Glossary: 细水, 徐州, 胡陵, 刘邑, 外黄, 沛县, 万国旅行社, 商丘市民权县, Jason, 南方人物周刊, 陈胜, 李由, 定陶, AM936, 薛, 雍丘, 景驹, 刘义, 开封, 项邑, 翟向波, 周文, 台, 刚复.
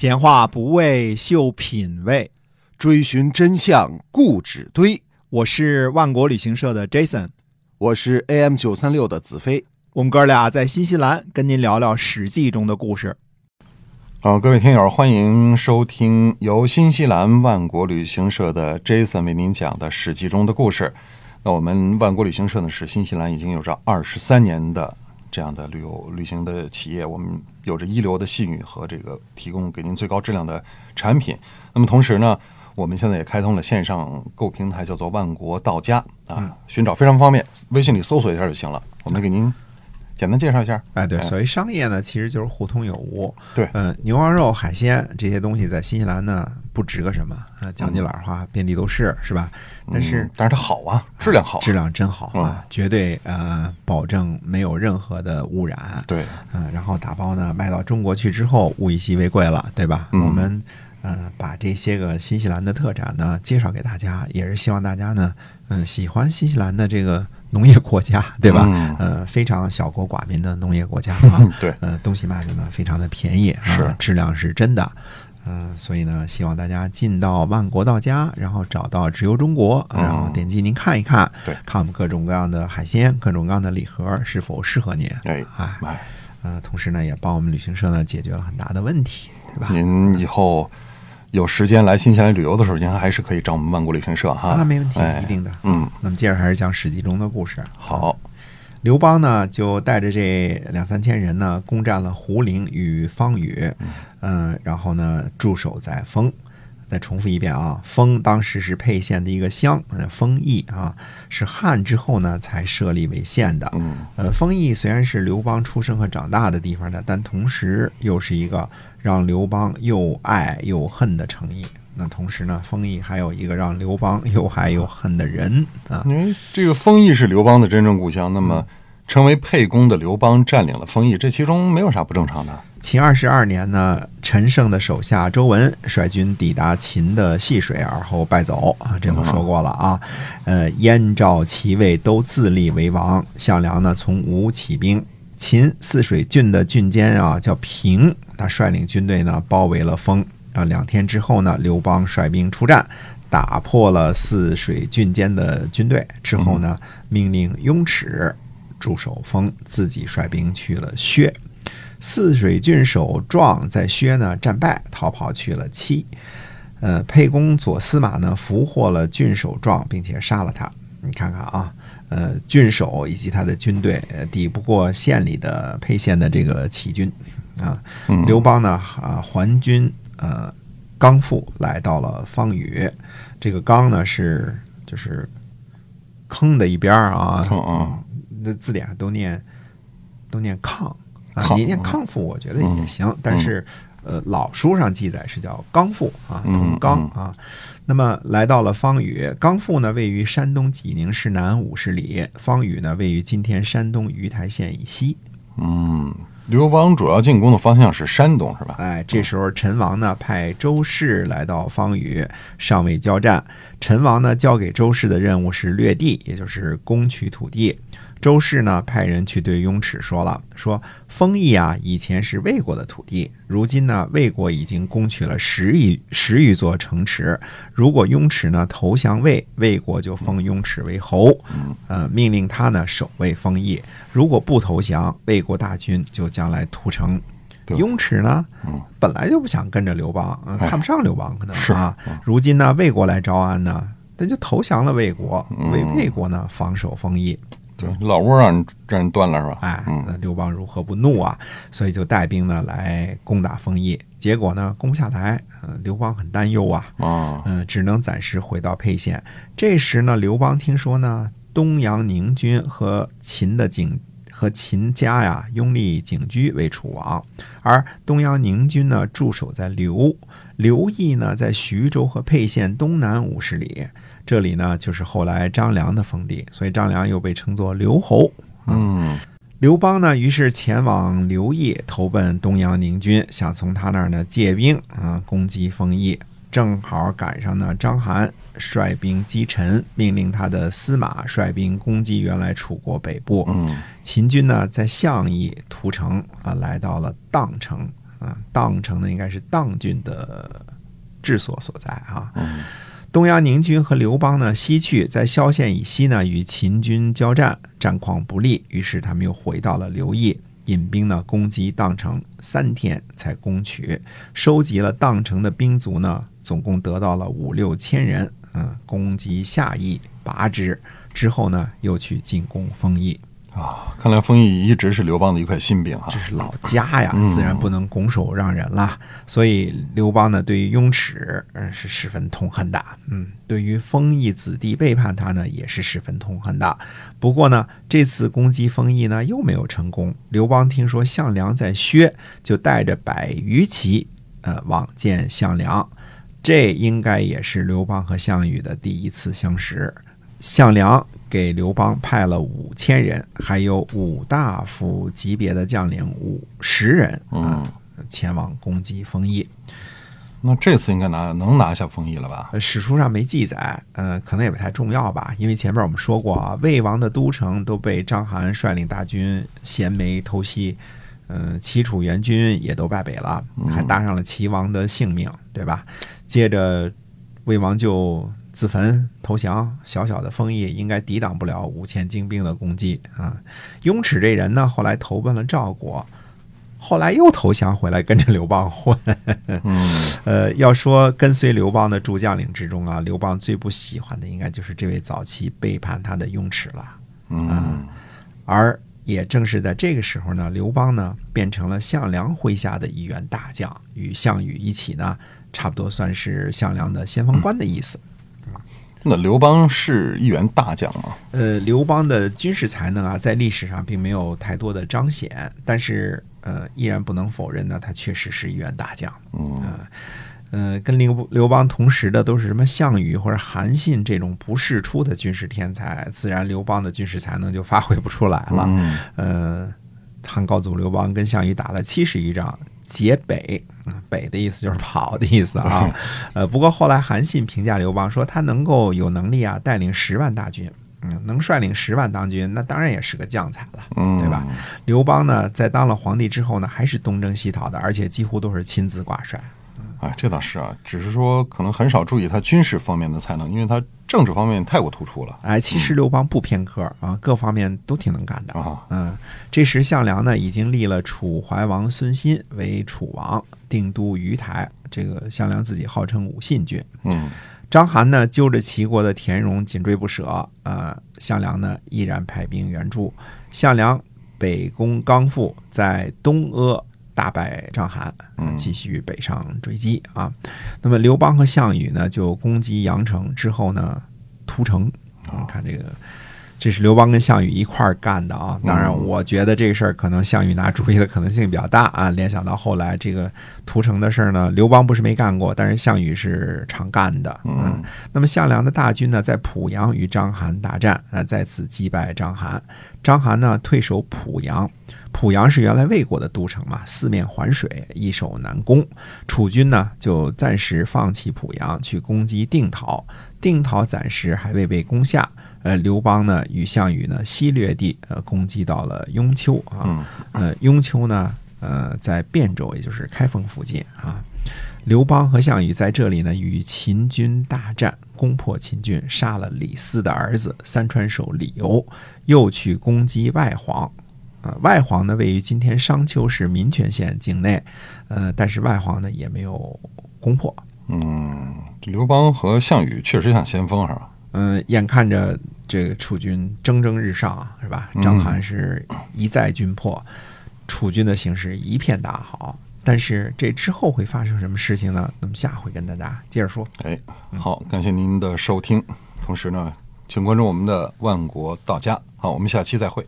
闲话不为秀品味，追寻真相固纸堆。我是万国旅行社的 Jason， 我是 AM936 的子飞。我们哥俩在新西兰跟您聊聊史记中的故事。各位听友，欢迎收听由新西兰万国旅行社的 Jason 为您讲的史记中的故事。那我们万国旅行社呢，是新西兰已经有着23年的这样的旅行的企业，我们有着一流的信誉和这个提供给您最高质量的产品。那么同时呢，我们现在也开通了线上购平台，叫做万国到家啊，寻找非常方便，微信里搜索一下就行了。我们给您简单介绍一下。哎，对，所谓商业呢，其实就是互通有无。对，牛羊肉、海鲜这些东西在新西兰呢不值个什么啊，讲句老实话，遍地都是，是吧？但是它好啊，质量好，质量真好啊，绝对保证没有任何的污染。对，然后打包呢卖到中国去之后，物以稀为贵了，对吧？我们把这些个新西兰的特产呢介绍给大家，也是希望大家呢喜欢新西兰的这个农业国家，对吧？非常小国寡民的农业国家啊。对，东西卖的呢非常的便宜，是质量是真的。所以呢，希望大家进到万国到家，然后找到直邮中国，然后点击您看一看，对，看我们各种各样的海鲜、各种各样的礼盒是否适合您。哎，同时呢，也帮我们旅行社呢解决了很大的问题，对吧？您以后有时间来新西兰旅游的时候，您还是可以找我们万国旅行社哈，那没问题，一定的。那么接着还是讲史记中的故事。好，刘邦呢就带着这2000-3000人呢，攻占了胡陵与方宇，然后呢驻守在丰。再重复一遍啊，丰当时是沛县的一个乡，丰邑啊，是汉之后呢才设立为县的。丰邑虽然是刘邦出生和长大的地方呢，但同时又是一个让刘邦又爱又恨的城邑。那同时呢，丰邑还有一个让刘邦又爱又恨的人啊。这个丰邑是刘邦的真正故乡，那么成为沛公的刘邦占领了丰邑，这其中没有啥不正常的。秦22年呢，陈胜的手下周文率军抵达秦的细水，而后败走啊，这我说过了啊。燕赵齐魏都自立为王，项梁呢从吴起兵，秦泗水郡的郡监啊叫平，他率领军队呢包围了丰啊。2天之后呢，刘邦率兵出战，打破了泗水郡监的军队之后呢，命令雍齿驻守丰，自己率兵去了薛。泗水郡守壮在薛呢战败，逃跑去了戚。沛公左司马呢俘获了郡守壮，并且杀了他。你看看啊，郡守以及他的军队抵不过县里的沛县的这个齐军啊。刘邦呢还军刚复，来到了方宇。这个刚呢是就是坑的一边啊。字典上都念抗啊，你念抗复我觉得也行，但是老书上记载是叫刚复啊，同刚啊。那么来到了方宇，刚复呢位于山东济宁市南50里，方宇呢位于今天山东鱼台县以西。刘邦主要进攻的方向是山东，是吧？哎，这时候陈王呢派周氏来到方宇，尚未交战。陈王呢交给周氏的任务是掠地，也就是攻取土地。周氏呢派人去对雍齿说了，说丰邑啊以前是魏国的土地，如今呢魏国已经攻取了十余座城池，如果雍齿呢投降魏，魏国就封雍齿为侯，命令他呢守卫丰邑，如果不投降，魏国大军就将来屠城。雍齿呢本来就不想跟着刘邦，看不上刘邦可能啊，如今呢魏国来招安呢，那就投降了魏国，为魏国呢防守丰邑。对，老窝让人断了，是吧？那刘邦如何不怒啊？所以就带兵呢来攻打丰邑，结果呢攻下来，刘邦很担忧啊，只能暂时回到沛县。这时呢，刘邦听说呢东阳宁军和秦家呀拥立景驹为楚王，而东阳宁军呢驻守在刘邑呢在徐州和沛县东南50里。这里呢就是后来张良的封地，所以张良又被称作刘侯。刘邦呢于是前往刘邑，投奔东阳宁军，想从他那儿呢借兵攻击丰邑。正好赶上呢章邯率兵击陈，命令他的司马率兵攻击原来楚国北部。秦军呢在项邑屠城，来到了砀城。荡城呢应该是荡郡的治所所在啊。东阳宁军和刘邦呢西去，在萧县以西呢与秦军交战，战况不利，于是他们又回到了刘义，引兵呢攻击荡城，3天才攻取，收集了荡城的兵卒呢，总共得到了5-6千人。攻击下邑，拔之之后呢，又去进攻丰邑。啊，看来丰邑一直是刘邦的一块心病哈，这是老家呀，自然不能拱手让人了。所以刘邦呢，对于雍齿是十分痛恨的。对于丰邑子弟背叛他呢，也是十分痛恨的。不过呢，这次攻击丰邑呢，又没有成功。刘邦听说项梁在薛，就带着100余骑，往见项梁。这应该也是刘邦和项羽的第一次相识。项梁给刘邦派了5000人，还有5大夫级别的将领50人，前往攻击丰邑。那这次应该能拿下丰邑了吧？史书上没记载，可能也不太重要吧，因为前面我们说过啊，魏王的都城都被章邯率领大军衔枚偷袭，齐楚援军也都败北了，还搭上了齐王的性命，对吧？接着魏王就自焚投降，小小的丰邑应该抵挡不了5000精兵的攻击啊！雍齿这人呢，后来投奔了赵国，后来又投降回来跟着刘邦混。要说跟随刘邦的诸将领之中啊，刘邦最不喜欢的应该就是这位早期背叛他的雍齿了。而也正是在这个时候呢，刘邦呢变成了项梁麾下的一员大将，与项羽一起呢，差不多算是项梁的先锋官的意思。那刘邦是一员大将吗？刘邦的军事才能啊，在历史上并没有太多的彰显，但是依然不能否认呢，他确实是一员大将。跟刘邦同时的都是什么项羽或者韩信这种不世出的军事天才，自然刘邦的军事才能就发挥不出来了。汉高祖刘邦跟项羽打了71仗，劫北，北的意思就是跑的意思啊。不过后来韩信评价刘邦说，他能够有能力啊带领10万大军，能率领10万大军，那当然也是个将才了，对吧？刘邦呢，在当了皇帝之后呢，还是东征西讨的，而且几乎都是亲自挂帅。这倒是啊，只是说可能很少注意他军事方面的才能，因为他政治方面太过突出了。其实刘邦不偏科啊，各方面都挺能干的啊。这时项梁呢已经立了楚怀王孙欣为楚王，定都于台。这个项梁自己号称武信君。章邯呢揪着齐国的田荣紧追不舍，项梁呢依然派兵援助。项梁北攻刚复，在东阿大败章邯，继续北上追击啊。那么刘邦和项羽呢，就攻击阳城之后呢，屠城。看这个，这是刘邦跟项羽一块干的啊。当然，我觉得这个事儿可能项羽拿主意的可能性比较大啊。联想到后来这个屠城的事儿呢，刘邦不是没干过，但是项羽是常干的。那么项梁的大军呢，在濮阳与章邯大战，再次击败章邯。章邯呢，退守濮阳。濮阳是原来魏国的都城嘛，四面环水，易守难攻。楚军呢就暂时放弃濮阳，去攻击定陶。定陶暂时还未被攻下。刘邦呢与项羽呢西掠地，攻击到了雍丘啊。雍丘呢在汴州，也就是开封附近啊。刘邦和项羽在这里呢与秦军大战，攻破秦军，杀了李斯的儿子三川守李由，又去攻击外黄。外黄呢位于今天商丘市民权县境内，但是外黄呢也没有攻破。刘邦和项羽确实像先锋是吧？眼看着这个楚军蒸蒸日上是吧？章邯是一再军破，楚军的形势一片大好。但是这之后会发生什么事情呢？那么下回跟大家接着说。好，感谢您的收听，同时呢，请关注我们的万国到家。好，我们下期再会。